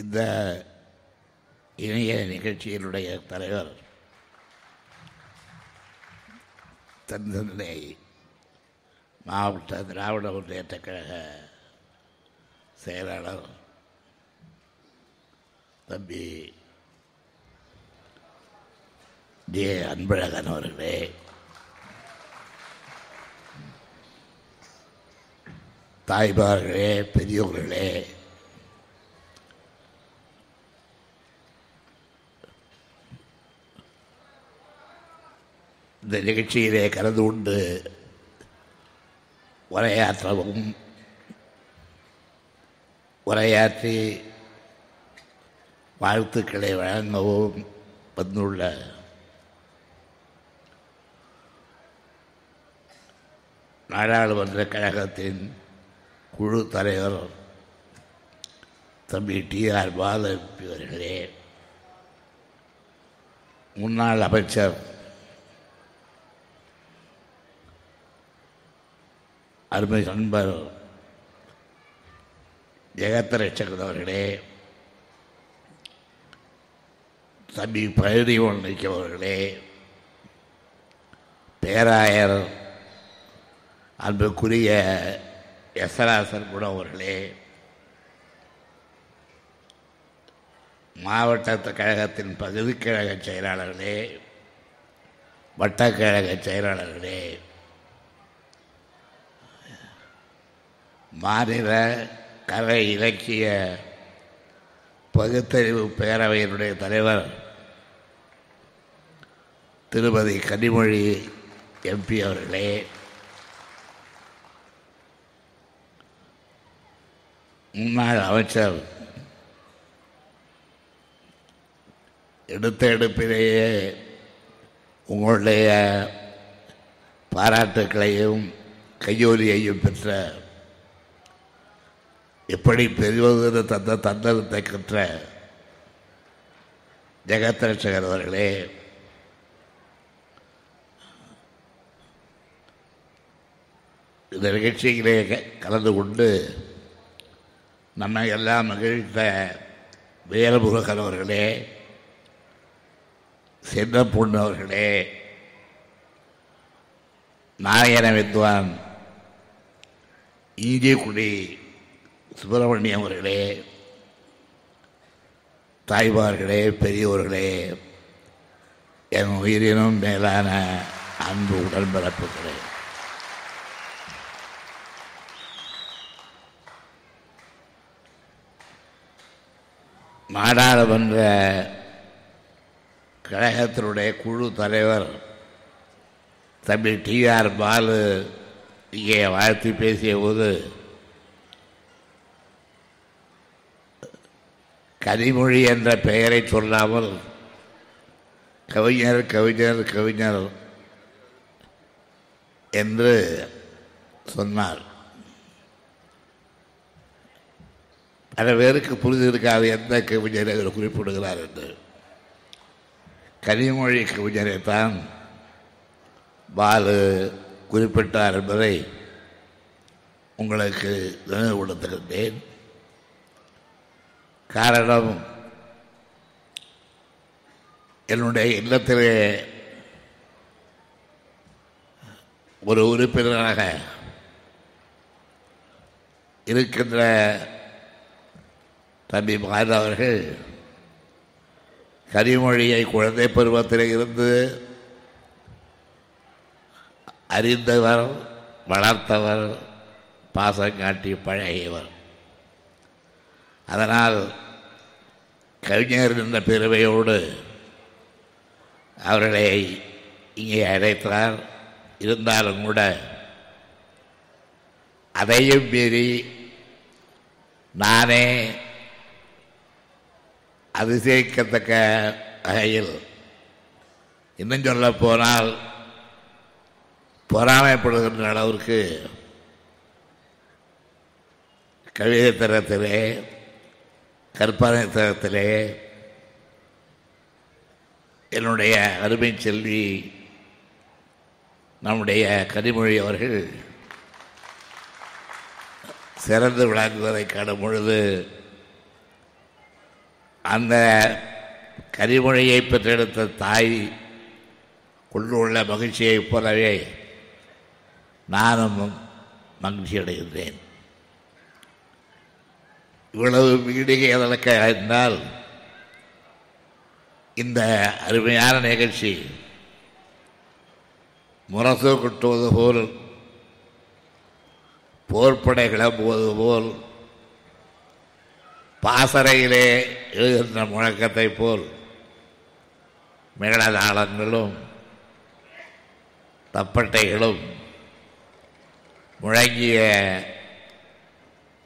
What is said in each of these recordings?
இந்த இணைய நிகழ்ச்சியினுடைய தலைவர் தந்தனை மாவட்ட திராவிட முன்னேற்ற கழக செயலாளர் தம்பி ஜெய அன்பழகன் அவர்களே, தாய்மார்களே, பெரியோர்களே, இந்த நிகழ்ச்சியிலே கலந்து கொண்டு உரையாற்றவும் உரையாற்றி வாழ்த்துக்களை வழங்கவும் வந்துள்ள நாடாளுமன்றக் கழகத்தின் குழு தலைவர் தம்பி டி.ஆர். பாலி அவர்களே, முன்னாள் அமைச்சர் அருமை நண்பர் ஜெகத்திரட்சர் அவர்களே, தம்பி பிரஜோற்பத்தி அவர்களே, பேராயர் அன்புக்குரிய எசராசன் அவர்களே, மாவட்ட கழகத்தின் பகுதிக்கழக செயலாளர்களே, வட்டக்கழக செயலாளர்களே, மாநில கலை இலக்கிய பகுத்தறிவு பேரவையினுடைய தலைவர் திருமதி கனிமொழி எம்பி அவர்களே, முன்னாள் அமைச்சர் எடுப்பிலேயே உங்களுடைய பாராட்டுக்களையும் கையோலியையும் பெற்ற எப்படி பெறுவது தன்னத்தை கற்ற ஜெகத்திரட்சர் அவர்களே, இந்த நிகழ்ச்சிகளே கலந்து கொண்டு நம்மை எல்லாம் மகிழ்ந்த வேலமுருகர் அவர்களே, சின்ன பொண்ணு அவர்களே, நாயன வித்வான் இஞ்சியகுடி சுப்பிரமணியம் அவர்களே, தாய்மார்களே, பெரியோர்களே, என் உயிரினும் மேலான அன்பு உடன்பரப்புகளே, நாடாளுமன்ற கழகத்தினுடைய குழு தலைவர் தம்பி டி.ஆர். பாலி இங்கே வாழ்த்து பேசிய போது கனிமொழி என்ற பெயரை சொல்லாமல் கவிஞர் கவிஞர் கவிஞர் என்று சொன்னார். பல பேருக்கு புரிந்திருக்காது எந்த கவிஞரை குறிப்பிடுகிறார் என்று. கனிமொழி கவிஞரைத்தான் பாலு குறிப்பிட்டார் என்பதை உங்களுக்கு நினைவுபடுத்துகின்றேன். காரணம், என்னுடைய இல்லத்திலே ஒரு உறுப்பினராக இருக்கின்ற தம்பி மாதவர்கள் கனிமொழியை குழந்தை பருவத்திலே இருந்து அறிந்தவர், வளர்த்தவர், பாசங்காட்டி பழகியவர். அதனால் கவிஞர் என்ற பெருமையோடு அவர்களை இங்கே அழைத்தார். இருந்தாலும் கூட அதையும் மீறி நானே அதிசயிக்கத்தக்க வகையில், இன்னும் சொல்ல போனால் பொறாமைப்படுகின்ற அளவிற்கு கவிதை தரத்திலே, கற்பனை தரத்திலே என்னுடைய அருமை செல்வி நம்முடைய கனிமொழி அவர்கள் சிறந்து விளங்குவதை காணும் பொழுது அந்த கனிமொழியை பெற்றெடுத்த தாய் கொண்டுள்ள மகிழ்ச்சியைப் போலவே நானும் மகிழ்ச்சி அடைகின்றேன். இவ்வளவு பீடிகை நடக்க இருந்தால் இந்த அருமையான நிகழ்ச்சி முரசு கொட்டுவது போல், போர்படை கிளம்புவது போல், பாசறையிலே எழுகின்ற முழக்கத்தை போல் மேளதாளங்களும் தப்பட்டைகளும் முழங்கிய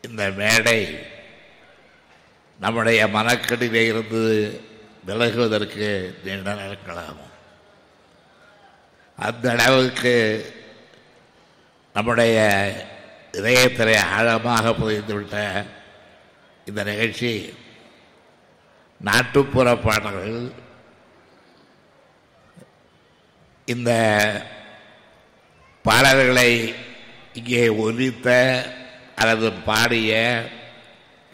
இந்த மேடை நம்முடைய மனக்கடிலே இருந்து விலகுவதற்கு நீண்ட நாட்களாகும். அந்த அளவுக்கு நம்முடைய இதயத்திலே ஆழமாக புதைந்துவிட்ட இந்த நிகழ்ச்சி நாட்டுப்புற பாடல்கள், இந்த பாடல்களை இங்கே ஒலித்த அல்லது பாடிய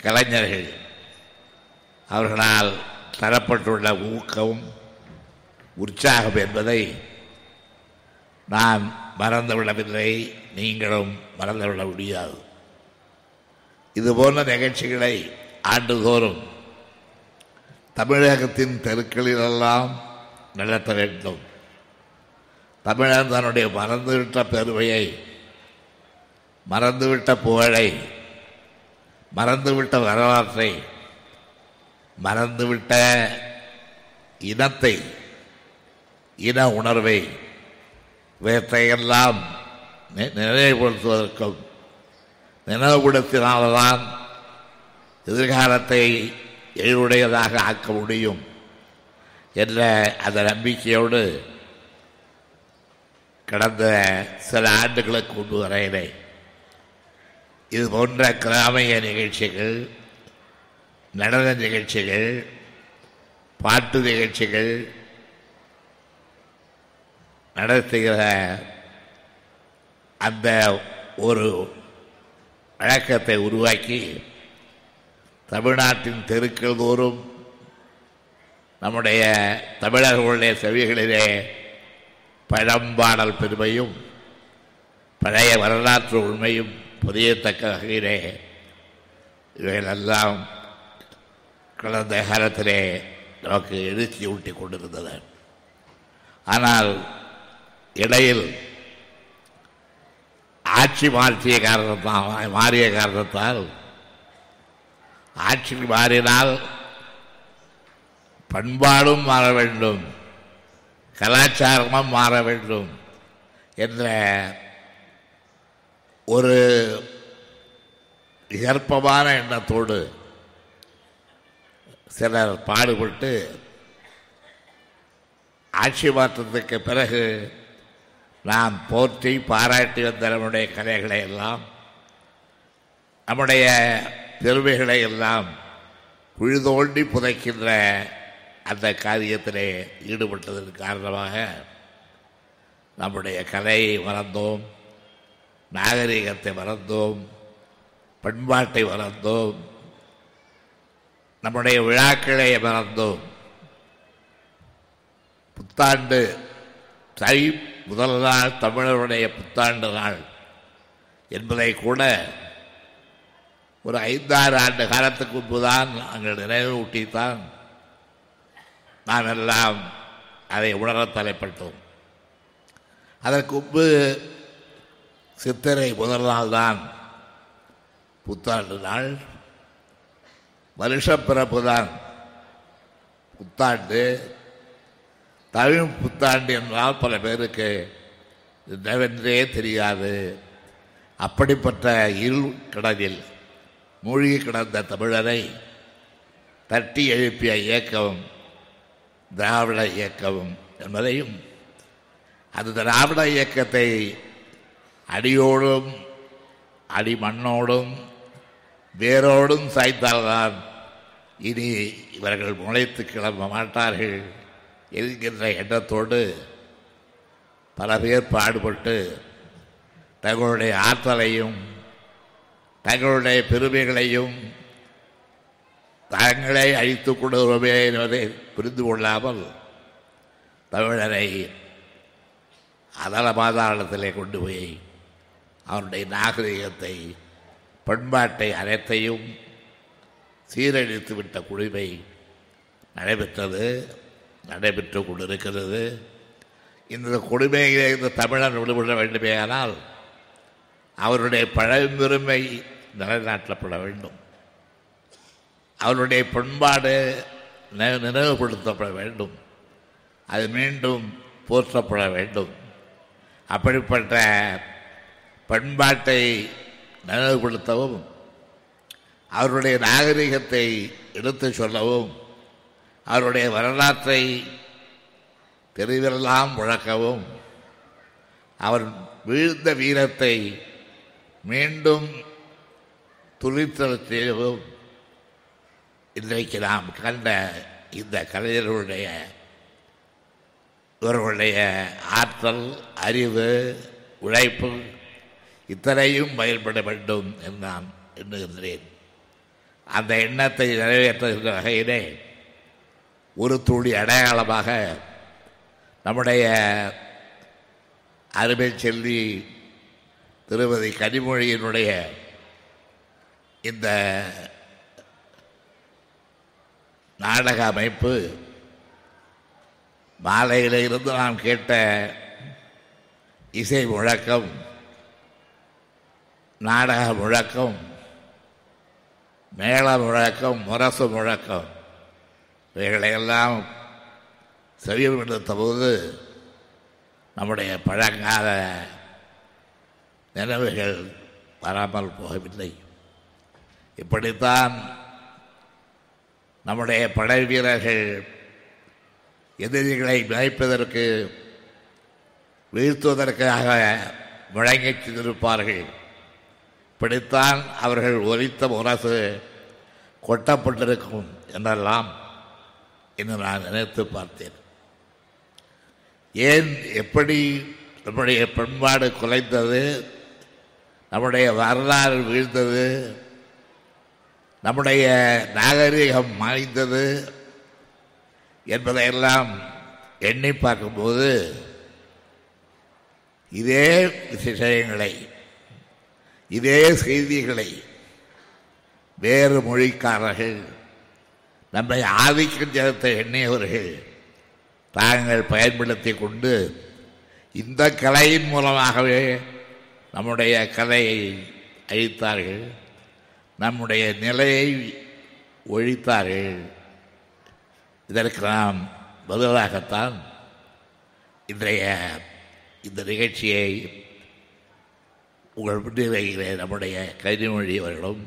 கலைஞர்கள் அவர்களால் தரப்பட்டுள்ள ஊக்கம், உற்சாகம் என்பதை நான் மறந்துவிடவில்லை, நீங்களும் மறந்துவிட முடியாது. இதுபோன்ற நிகழ்ச்சிகளை ஆண்டுதோறும் தமிழகத்தின் தெருக்களிலெல்லாம் நடத்த வேண்டும். தமிழன் தன்னுடைய மறந்துவிட்ட பெருமையை, மறந்துவிட்ட புகழை, மறந்துவிட்ட வரலாற்றை, மறந்துவிட்ட இனத்தை, இன உணர்வை, இவற்றையெல்லாம் நினைவுபடுத்துவதற்கும் நினைவுபடுத்தினால்தான் எதிர்காலத்தை எளிவுடையதாக ஆக்க முடியும் என்ற அந்த நம்பிக்கையோடு கடந்த சில ஆண்டுகளுக்கு முன்பு வரையிலே இது போன்ற கிராமிய நிகழ்ச்சிகள், நடன நிகழ்ச்சிகள், பாட்டு நிகழ்ச்சிகள் நடத்துகிற அந்த ஒரு வழக்கத்தை உருவாக்கி தமிழ்நாட்டின் தெருக்கள் தோறும் நம்முடைய தமிழர்களுடைய செவிகளிலே பழம்பாடல் பெருமையும் பழைய வரலாற்று உண்மையும் புரியத்தக்க வகையிலே இவைகளெல்லாம் கடந்த காலத்திலே நமக்கு எழுச்சி ஊட்டி கொண்டிருந்தது. ஆனால் இடையில் ஆட்சி மாறிய காரணத்தால், ஆட்சி மாறினால் பண்பாடும் மாற வேண்டும், கலாச்சாரமும் மாற வேண்டும் என்ற ஒரு விகற்பமான எண்ணத்தோடு சிலர் பாடுபட்டு ஆட்சி மாற்றத்துக்கு பிறகு நாம் போற்றி பாராட்டி வந்த நம்முடைய கலைகளை எல்லாம், நம்முடைய பெருமைகளை எல்லாம் குழி தோண்டி புதைக்கின்ற அந்த காரியத்திலே ஈடுபட்டதன் காரணமாக நம்முடைய கலையை மறந்தோம், நாகரிகத்தை மறந்தோம், பண்பாட்டை மறந்தோம், நம்முடைய விழாக்களை மறந்தோம். புத்தாண்டு தை முதல் நாள் தமிழருடைய புத்தாண்டு நாள் என்பதை கூட ஒரு 5-6 ஆண்டு காலத்துக்கு முன்புதான் நாங்கள் நினைவூட்டித்தான் நாம் எல்லாம் அதை உணர தலைப்பட்டோம். அதற்கு முன்பு சித்திரை முதல் நாள்தான் புத்தாண்டு நாள், வருஷப்பிறப்புதான் புத்தாண்டு. தமிழ் புத்தாண்டு என்றால் பல பேருக்கு என்னவென்றே தெரியாது. அப்படிப்பட்ட இருள் கடலில் மூழ்கி கிடந்த தமிழரை தட்டி எழுப்பிய இயக்கம் திராவிட இயக்கம் என்பதையும், அந்த திராவிட இயக்கத்தை அடியோடும் அடிமண்ணோடும் வேரோடும் சாய்த்தால்தான் இனி இவர்கள் முளைத்து கிளம்ப மாட்டார்கள் என்கின்ற எண்ணத்தோடு பல பேர் பாடுபட்டு தங்களுடைய ஆற்றலையும் தங்களுடைய பெருமைகளையும் தங்களை அழித்துக் கொள்கிறோமே என்பதை புரிந்து கொள்ளாமல் தமிழரை அதல மாதாளத்திலே கொண்டு போய் அவருடைய நாகரிகத்தை, பண்பாட்டை அனைத்தையும் சீரழித்துவிட்ட குழுமை நடைபெற்று கொண்டிருக்கிறது. இந்த கொடுமையிலே இந்த தமிழன் விடுபட வேண்டுமேயானால் அவருடைய பழம்பெருமை நிலைநாட்டப்பட வேண்டும், அவருடைய பண்பாடு நினைவுபடுத்தப்பட வேண்டும், அது மீண்டும் போற்றப்பட வேண்டும். அப்படிப்பட்ட பண்பாட்டை நினைவுபடுத்தவும் அவருடைய நாகரிகத்தை எடுத்து சொல்லவும் அவருடைய வரலாற்றை தெரிவெல்லாம் முழக்கவும் அவர் வீழ்ந்த வீரத்தை மீண்டும் துளித்தல் செய்யவும் இன்றைக்கு நாம் கண்ட இந்த கலைஞர்களுடைய இவர்களுடைய ஆற்றல், அறிவு, உழைப்பு இத்தனையும் பயன்பட வேண்டும் என்று நான் எண்ணுகின்றேன். அந்த எண்ணத்தை நிறைவேற்றுகின்ற வகையிலே ஒரு துளி அடையாளமாக நம்முடைய அருமை செல்வி திருமதி கனிமொழியினுடைய இந்த நாடக அமைப்பு மாலையிலிருந்து நாம் கேட்ட இசை முழக்கம், நாடக முழக்கம், மேள முழக்கம், முரசு முழக்கம் இவைகளையெல்லாம் செவிப்படுத்த போது நம்முடைய பழங்கால நினைவுகள் வராமல் போகவில்லை. இப்படித்தான் நம்முடைய படை வீரர்கள் எதிரிகளை நினைப்பதற்கு, வீழ்த்துவதற்காக முழங்கிச் சென்றிருப்பார்கள். இப்படித்தான் அவர்கள் ஒலித்த முரசு கொட்டப்பட்டிருக்கும் என்றெல்லாம் என்று நான் நினைத்து பார்த்தேன். ஏன், எப்படி நம்முடைய பண்பாடு குலைந்தது, நம்முடைய வரலாறு வீழ்ந்தது, நம்முடைய நாகரிகம் மாய்ந்தது என்பதையெல்லாம் எண்ணி பார்க்கும்போது இதே விஷயங்களை, இதே செய்திகளை வேறு மொழிக்காரர்கள், நம்மை ஆதிக்கம் செலுத்த எண்ணியவர்கள் தாங்கள் பயன்படுத்தி கொண்டு இந்த கலையின் மூலமாகவே நம்முடைய கலையை அழித்தார்கள், நம்முடைய நிலையை ஒழித்தார்கள். இதற்கு நாம் பதிலாகத்தான் இன்றைய இந்த நிகழ்ச்சியை உங்கள் முன்னிலையிலே நம்முடைய கனிமொழி அவர்களும்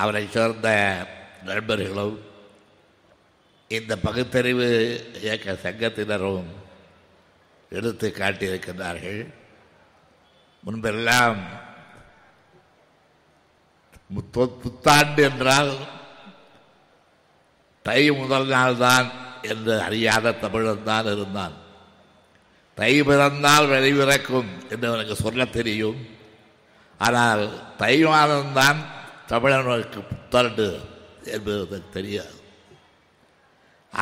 அவரை சேர்ந்த நண்பர்களும் இந்த பகுத்தறிவு இயக்க சங்கத்தினரும் எடுத்து காட்டியிருக்கிறார்கள். முன்பெல்லாம் புத்தாண்டு என்றால் தை முதல் நாள்தான் என்று அறியாத தமிழன்தான் இருந்தான். தை பிறந்தால் வெளிவிறக்கும் என்று அவனுக்கு சொல்ல தெரியும், ஆனால் தை மாதம்தான் தமிழனுக்கு புத்தாண்டு என்பது தெரியாது.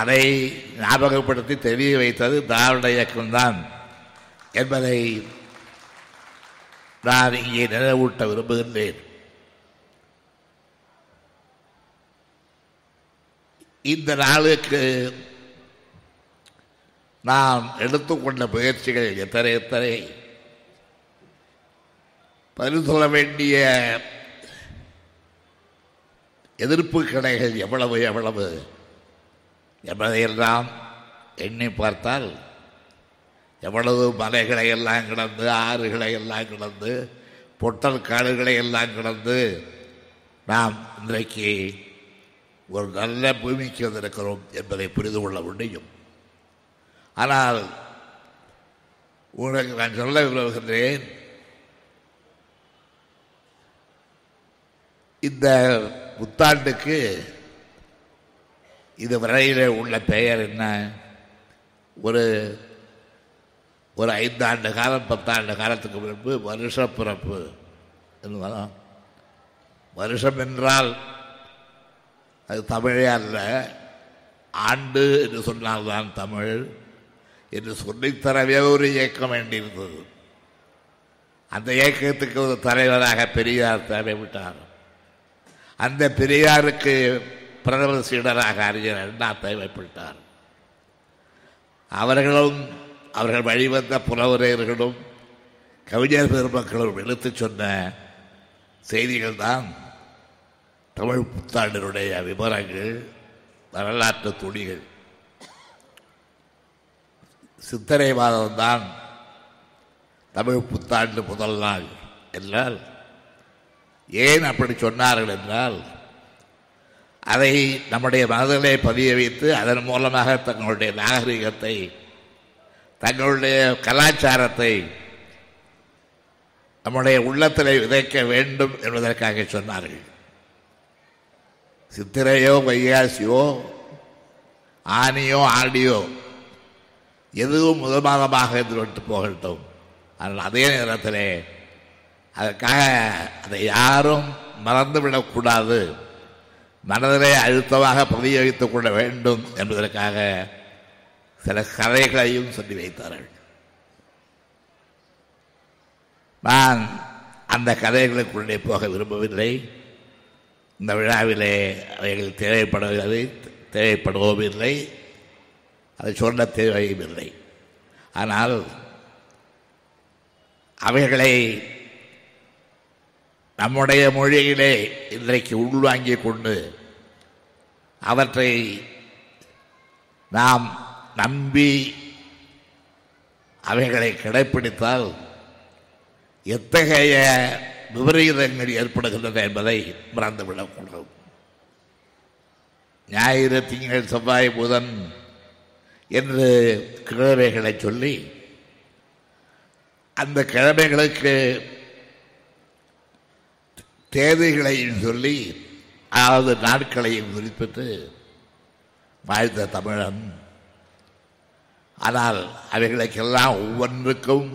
அதை ஞாபகப்படுத்தி தெரிய வைத்தது திராவிட இயக்கம்தான் என்பதை நான் இங்கே நினைவூட்ட விரும்புகின்றேன். இந்த நாளுக்கு நாம் எடுத்துக்கொண்ட முயற்சிகள் எத்தனை எத்தனை, பரிசொல்ல வேண்டிய எதிர்ப்பு கடைகள் எவ்வளவு எவ்வளவு என்பதையெல்லாம் எண்ணி பார்த்தால் எவ்வளவு மலைகளை எல்லாம் கிடந்து, ஆறுகளை எல்லாம் கிடந்து, பொட்டல் காடுகளை எல்லாம் கிடந்து நாம் இன்றைக்கு ஒரு நல்ல பூமிக்கு வந்திருக்கிறோம் என்பதை புரிந்து கொள்ள முடியும். ஆனால் உங்களுக்கு நான் சொல்ல விரும்புகின்றேன், இந்த புத்தாண்டுக்கு இது வரையிலே உள்ள பெயர் என்ன? ஒரு ஒரு 5 ஆண்டு காலம், 10 ஆண்டு காலத்துக்கு பிறப்பு வருஷ பிறப்பு. வருஷம் என்றால் அது தமிழே அல்ல, ஆண்டு என்று சொன்னால்தான் தமிழ் என்று சொல்லித்தரவே ஒரு இயக்கம் வேண்டியிருந்தது. அந்த இயக்கத்துக்கு ஒரு தலைவராக பெரியார் தேவைப்பட்டார். அந்த பெரியாருக்கு பிரதம சீடராக அறிஞர் அண்ணா தேவைப்பட்டார். அவர்களும் அவர்கள் வழிவந்த புலவரையர்களும் கவிஞர் பெருமக்களும் எடுத்து சொன்ன செய்திகள் தான் தமிழ் புத்தாண்டினுடைய விவரங்கள், வரலாற்று துணிகள். சித்திரை மாதம்தான் தமிழ் புத்தாண்டு முதல் நாள் என்றால், ஏன் அப்படி சொன்னார்கள் என்றால், அதை நம்முடைய மனதிலே பதிய வைத்து அதன் மூலமாக தங்களுடைய நாகரிகத்தை, தங்களுடைய கலாச்சாரத்தை நம்முடைய உள்ளத்திலே விதைக்க வேண்டும் என்பதற்காக சொன்னார்கள். சித்திரையோ வைகாசியோ ஆனியோ ஆடியோ எதுவும் முதல் மாதமாக எதிர்விட்டு போகட்டும். ஆனால் அதே நேரத்திலே அதற்காக அதை யாரும் மறந்துவிடக்கூடாது, மனதிலே அழுத்தமாக பதிய வைத்துக் கொள்ள வேண்டும் என்பதற்காக சில கதைகளையும் சொல்லி வைத்தார்கள். நான் அந்த கதைகளுக்குள்ளே போக விரும்பவில்லை. இந்த விழாவிலே அவைகள் தேவைப்படுவோம் இல்லை, அதை சொல்ல தேவையும் இல்லை. ஆனால் அவைகளை நம்முடைய மொழியிலே இன்றைக்கு உள்வாங்கிக் கொண்டு அவற்றை நாம் நம்பி அவைகளை கடைப்பிடித்தால் எத்தகைய விபரீதங்கள் ஏற்படுகின்றன என்பதை மறந்துவிடக்கூடாது. ஞாயிறு, திங்கள், செவ்வாய், புதன் என்று கிழமைகளை சொல்லி அந்த கிழமைகளுக்கு தேதிகளையும் சொல்லி, அதாவது நாட்களையும் குறிப்பிட்டு வாழ்ந்த தமிழன். ஆனால் அவைகளுக்கெல்லாம் ஒவ்வொன்றுக்கும்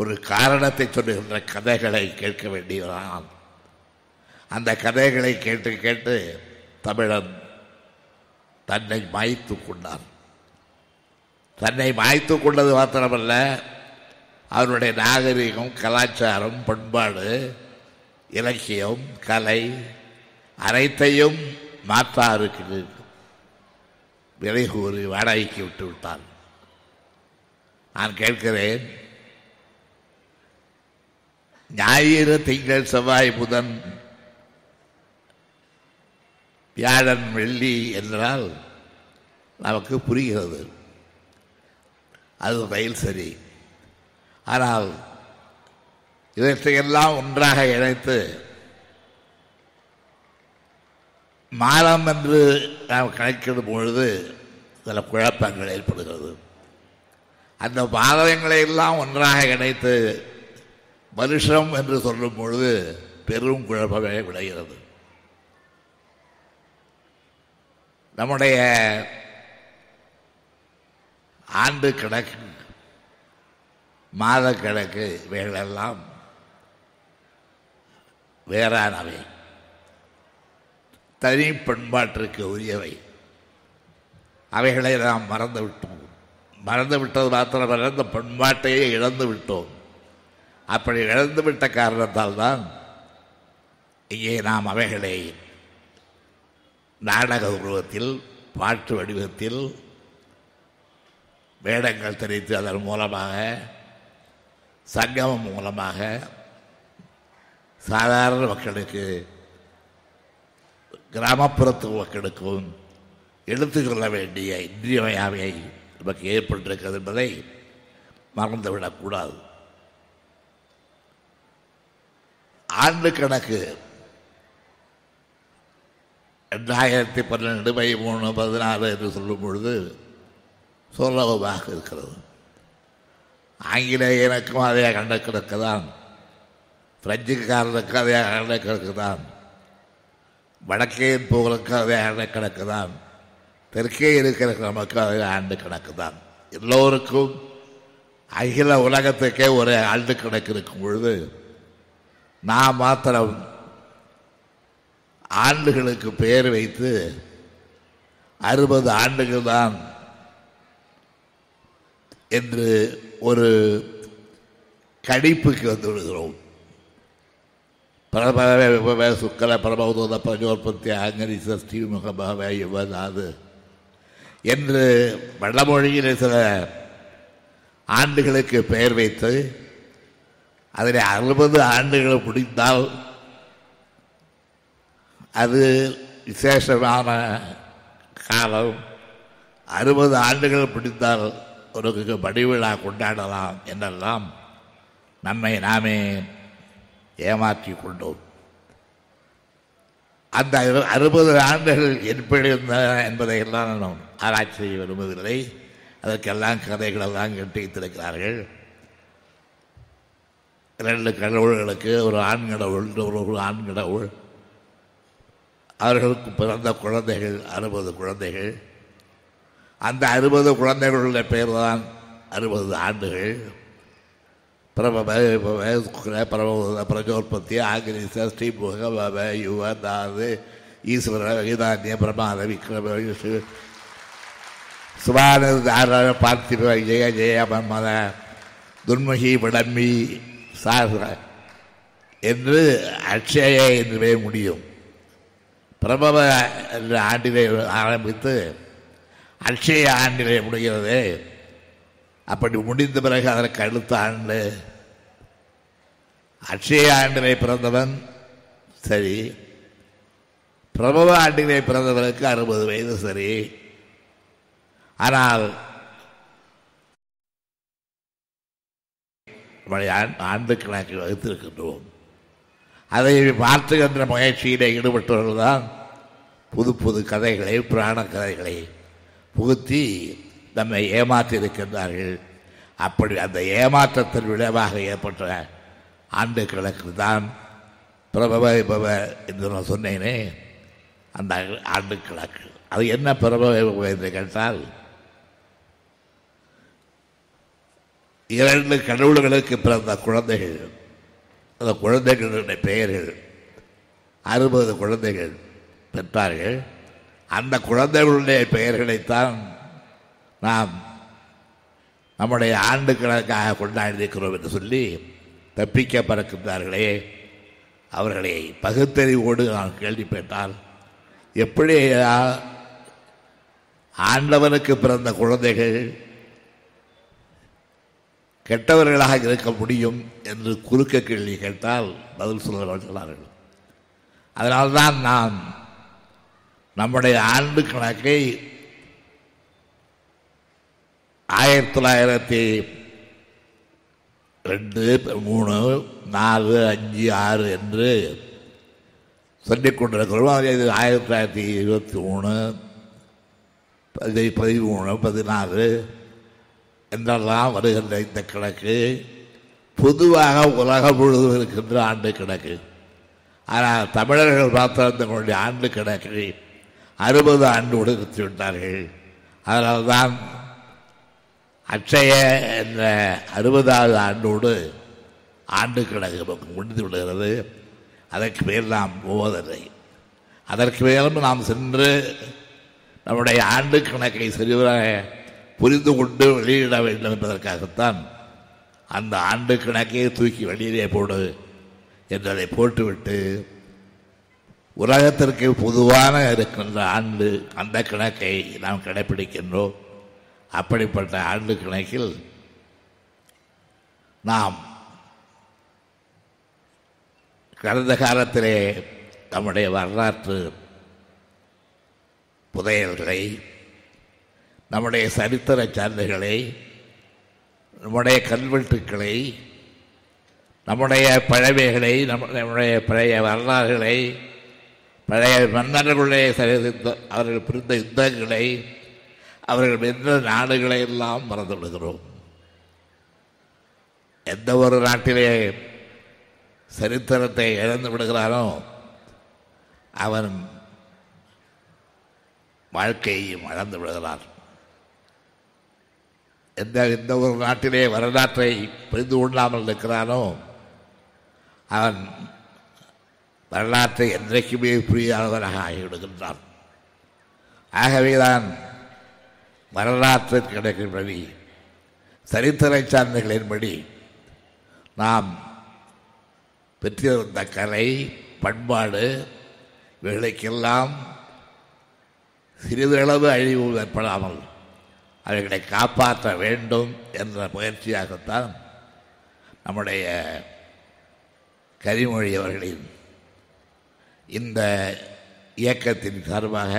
ஒரு காரணத்தை சொல்லுகின்ற கதைகளை கேட்க வேண்டியதான். அந்த கதைகளை கேட்டு கேட்டு தமிழன் தன்னை மாய்த்து கொண்டான். தன்னை மாய்த்து கொண்டது மாத்திரமல்ல, அவருடைய நாகரிகம், கலாச்சாரம், பண்பாடு, இலக்கியம், கலை அனைத்தையும் மாற்றாருக்கு விலை கூறி வாடகைக்கு விட்டு விட்டான். நான் கேட்கிறேன், ஞாயிறு, திங்கள், செவ்வாய், புதன், வியாழன், வெள்ளி என்றால் நமக்கு புரிகிறது, அது வயல் சரி. ஆனால் இவற்றையெல்லாம் ஒன்றாக இணைத்து மாதம் என்று நாம் கணக்கிடும் பொழுது சில குழப்பங்கள் ஏற்படுகிறது. அந்த மாதங்களையெல்லாம் ஒன்றாக இணைத்து வருஷம் என்று சொல்லும் பொழுது பெரும் குழப்பமே விளைகிறது. நம்முடைய ஆண்டு கணக்கு, மாத கணக்கு இவைகளெல்லாம் வேறானவை, தனி பண்பாட்டிற்கு உரியவை. அவைகளை நாம் மறந்துவிட்டோம். மறந்துவிட்டது மாத்திரமல்ல, அந்த பண்பாட்டையே இழந்து விட்டோம். அப்படி இழந்துவிட்ட காரணத்தால் தான் இங்கே நாம் அவைகளை நாடக உருவத்தில், பாட்டு வடிவத்தில் வேடங்கள் தெரிவித்து அதன் மூலமாக, சங்கமம் மூலமாக சாதாரண மக்களுக்கு, கிராமப்புறத்து மக்களுக்கும் எடுத்து சொல்ல வேண்டிய இன்றியமையாமை நமக்கு ஏற்பட்டிருக்கிறது என்பதை மறந்துவிடக்கூடாது. ஆண்டு கணக்கு 2012 மை 3 14 என்று சொல்லும் பொழுது சுலபமாக இருக்கிறது. ஆங்கிலேயனுக்கும் அதே கணக்கெடுக்கு தான், பிரெஞ்சுக்காரனுக்கும் அதே கணக்கெடுக்கு தான், வடக்கே போகலுக்கும் அதே ஆண்டுக்கணக்கு தான், தெற்கே இருக்கிற நமக்கும் அதே ஆண்டு கணக்கு தான். எல்லோருக்கும் அகில உலகத்துக்கே ஒரு ஆண்டு கணக்கு இருக்கும் பொழுது நான் மாத்திரம் ஆண்டுகளுக்கு பெயர் வைத்து 60 ஆண்டுகள் தான் என்று ஒரு கணிப்புக்கு வந்து விடுகிறோம். பிரபவ சுக்கல பிரபவ பிரஜோற்பத்தி ஆங்கரி ஸ்ரீமுகமாக இவ்வாது என்று வடமொழியில் சில ஆண்டுகளுக்கு பெயர் வைத்து அதில் 60 ஆண்டுகள் முடிந்தால் அது விசேஷமான காலம். 60 ஆண்டுகள் பிடித்தால் ஒரு வடிவிழா கொண்டாடலாம் என்றெல்லாம் நம்மை நாமே ஏமாற்றி கொண்டோம். அந்த 60 ஆண்டுகள் எப்படி இருந்தன என்பதையெல்லாம் நாம் ஆராய்ச்சி செய்ய விரும்பவில்லை. அதற்கெல்லாம் கதைகளெல்லாம் கட்டி வைத்திருக்கிறார்கள். 2 கடவுள்களுக்கு ஒரு ஆண் கடவுள், ஒரு ஆண் கடவுள், அவர்களுக்கு பிறந்த குழந்தைகள் 60 குழந்தைகள். அந்த 60 குழந்தைகளுடைய பெயர் தான் 60 ஆண்டுகள். பிரஜோற்பத்தி ஆகிரிச ஸ்ரீமுக யுவ தாது ஈஸ்வர வேதாந்திய பிரமாத விக்ரம சுபானு பார்த்திபி ஜெய ஜெய மன்மத துர்முகி வடம்மி சாஹ என்று அக்ஷய என்று முடியும். பிரபவ என்ற ஆண்டிலே ஆரம்பித்து அக்ஷய ஆண்டிலே முடிகிறது. அப்படி முடிந்த பிறகு அதற்கு அடுத்த ஆண்டு அக்ஷய ஆண்டிலே பிறந்தவன் சரி, பிரபவ ஆண்டிலே பிறந்தவனுக்கு 60 வயது சரி. ஆனால் ஆண்டு கணக்கு வகுத்திருக்கின்றோம். அதை மாற்றுகின்ற முயற்சியிலே ஈடுபட்டவர்கள்தான் புது புது கதைகளை, புராண கதைகளை புகுத்தி நம்மை ஏமாற்றியிருக்கின்றார்கள். அப்படி அந்த ஏமாற்றத்தின் விளைவாக ஏற்பட்ட ஆண்டு கணக்கு தான் பிரபவ விபவ என்று நான் சொன்னேனே, அந்த ஆண்டு கணக்கு. அது என்ன பிரபவ விபவ என்று கேட்டால், 2 கடவுள்களுக்கு பிறந்த குழந்தைகள், அந்த குழந்தைகளுடைய பெயர்கள் 60 குழந்தைகள் பெற்றார்கள். அந்த குழந்தைகளுடைய பெயர்களைத்தான் நாம் நம்முடைய ஆண்டு கணக்காக கொண்டாடியிருக்கிறோம் என்று சொல்லி தப்பிக்க பறக்கின்றார்களே, அவர்களை பகுத்தறிவோடு நான் கேள்விப்பட்டால், எப்படி ஆண்டவனுக்கு பிறந்த குழந்தைகள் கெட்டவர்களாக இருக்க முடியும் என்று குறுக்க கேள்வி கேட்டால் பதில் சொன்னார்கள். அதனால்தான் நாம் நம்முடைய ஆண்டு கணக்கை 1902, 1903, 1904, 1905, 1906 என்று சொல்லிக் கொண்டிருக்கிறோம். அது 1923, 13, 14 என்றெல்லாம் வருகின்ற இந்த கணக்கு பொதுவாக உலகம் முழுவதும் இருக்கின்ற ஆண்டு கணக்கு. ஆனால் தமிழர்கள் மாத்திரம் தங்களுடைய ஆண்டு கணக்கை 60 ஆண்டு நிறுத்திவிட்டார்கள். அதனால்தான் அக்ஷய என்ற 60வது ஆண்டோடு ஆண்டு கணக்கு நமக்கு முடிந்து விடுகிறது. அதற்கு மேல் நாம் போவதில்லை. அதற்கு மேலும் நாம் சென்று நம்முடைய ஆண்டு கணக்கை சரிவராக புரிந்து கொண்டு வெளியிட வேண்டும் என்பதற்காகத்தான் அந்த ஆண்டு கணக்கே தூக்கி வெளியிலே போடு என்றதை போட்டுவிட்டு உலகத்திற்கு பொதுவான இருக்கின்ற ஆண்டு அந்த கணக்கை நாம் கடைப்பிடிக்கின்றோம். அப்படிப்பட்ட ஆண்டு கணக்கில் நாம் கடந்த காலத்திலே நம்முடைய வரலாற்று புதையல்களை, நம்முடைய சரித்திர சான்றுகளை, நம்முடைய கல்வெட்டுக்களை, நம்முடைய பழமைகளை, நம்முடைய பழைய வரலாறுகளை, பழைய மன்னர்களுடைய அவர்கள் புரிந்த யுத்தங்களை, அவர்கள் வென்ற நாடுகளை எல்லாம் மறந்து விடுகிறோம். எந்த ஒரு நாட்டிலே சரித்திரத்தை இழந்து விடுகிறானோ அவன் வாழ்க்கையையும் இழந்து விடுகிறான். எந்த ஒரு நாட்டிலே வரலாற்றை புரிந்து கொள்ளாமல் இருக்கிறானோ அவன் வரலாற்றை என்றைக்குமே புரியாதவராக ஆகிவிடுகின்றார். ஆகவேதான் வரலாற்றில் கிடைக்கின்றபடி சரித்திர சான்றுகளின்படி நாம் பெற்றிருந்த கலை பண்பாடு இவைகளுக்கெல்லாம் சிறிதளவு அழிவு ஏற்படாமல் அவைகளை காப்பாற்ற வேண்டும் என்ற முயற்சியாகத்தான் நம்முடைய கனிமொழி அவர்களின் இந்த இயக்கத்தின் காரணமாக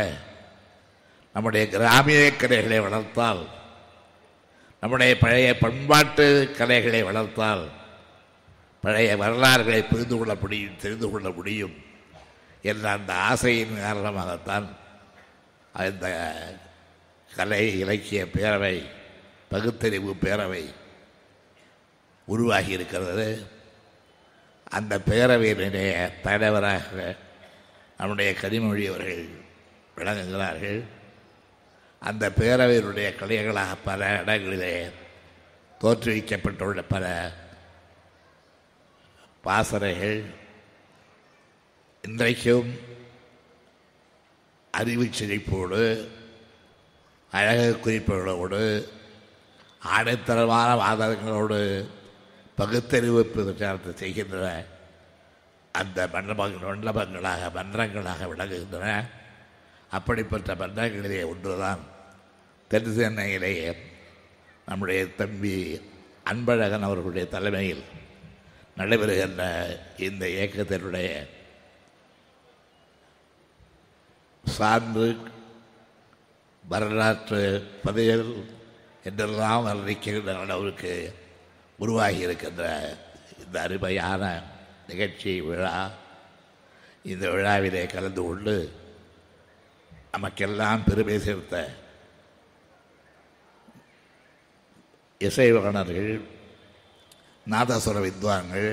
நம்முடைய கிராமிய கலைகளை வளர்த்தால், நம்முடைய பழைய பண்பாட்டு கலைகளை வளர்த்தால் பழைய வரலாறுகளை தெரிந்து கொள்ள முடியும் என்ற அந்த ஆசையின் காரணமாகத்தான் அந்த கலை இலக்கிய பேரவை, பகுத்தறிவு பேரவை உருவாகி இருக்கிறது. அந்த பேரவையினுடைய தலைவராக நம்முடைய கனிமொழி அவர்கள் விளங்குகிறார்கள். அந்த பேரவையினுடைய கலைகளாக பல இடங்களிலே தோற்றுவிக்கப்பட்டுள்ள பல பாசறைகள் இன்றைக்கும் அறிவு செழிப்போடு, அழகு குறிப்புகளோடு, ஆணைத்தரமான ஆதாரங்களோடு பகுத்தறிவு பிரச்சாரத்தை செய்கின்றன. அந்த மன்றங்களாக விளங்குகின்றன. அப்படிப்பட்ட மன்றங்களிலே ஒன்றுதான் தென் சென்னையிலேயே நம்முடைய தம்பி அன்பழகன் அவர்களுடைய தலைமையில் நடைபெறுகின்ற இந்த இயக்கத்தினுடைய சான்று வரலாற்று பதிவுகள் என்றெல்லாம் வர்ணிக்கின்ற அளவுக்கு உருவாகி இருக்கின்ற இந்த அருமையான நிகழ்ச்சி விழா. இந்த விழாவிலே கலந்து கொண்டு நமக்கெல்லாம் பெருமை சேர்த்த இசைவாணர்கள், நாதஸ்வர வித்வான்கள்,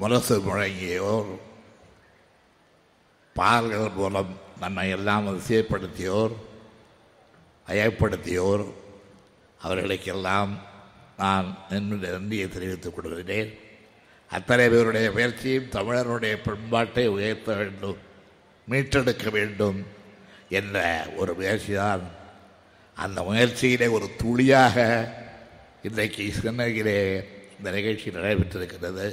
முரசு முழங்கியோர், பாடல்கள் மூலம் நம்மை எல்லாம் வசைப்படுத்தியோர், அயப்படுத்தியோர், அவர்களுக்கெல்லாம் நான் என்னுடைய நன்றியை தெரிவித்துக் கொள்கிறேன். அத்தனை பேருடைய முயற்சியும் தமிழருடைய பண்பாட்டை உயர்த்த வேண்டும், மீட்டெடுக்க வேண்டும் என்ற ஒரு முயற்சிதான். அந்த முயற்சியிலே ஒரு துளியாக இன்றைக்கு சென்னையிலே இந்த நிகழ்ச்சி நடைபெற்றிருக்கிறது.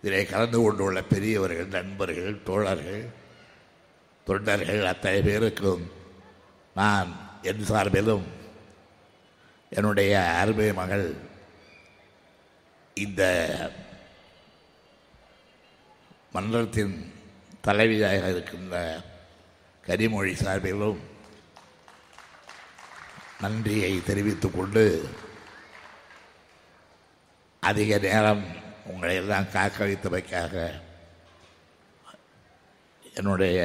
இதிலே கலந்து கொண்டுள்ள பெரியவர்கள், நண்பர்கள், தோழர்கள், தொண்டர்கள் அத்தனை பேருக்கும் நான் என் சார்பிலும் என்னுடைய அருமை மகள் இந்த மன்றத்தின் தலைவியாக இருக்கின்ற கனிமொழி சார்பிலும் நன்றியை தெரிவித்துக் கொண்டு, அதிக நேரம் உங்களை எல்லாம் காக்க வைத்தமைக்காக என்னுடைய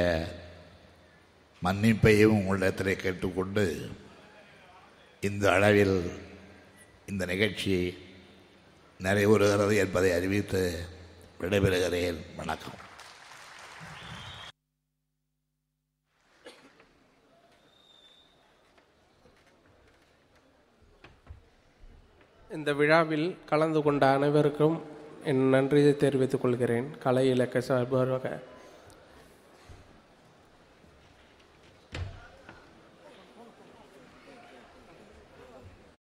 மன்னிப்பையும் உங்களிடத்தில் கேட்டுக்கொண்டு இந்த அளவில் இந்த நிகழ்ச்சி நிறைவுறுகிறது என்பதை அறிவித்து விடைபெறுகிறேன். வணக்கம். இந்த விழாவில் கலந்து கொண்ட அனைவருக்கும் என் நன்றியை தெரிவித்துக் கொள்கிறேன். கலை இலக்கிய சார்பாக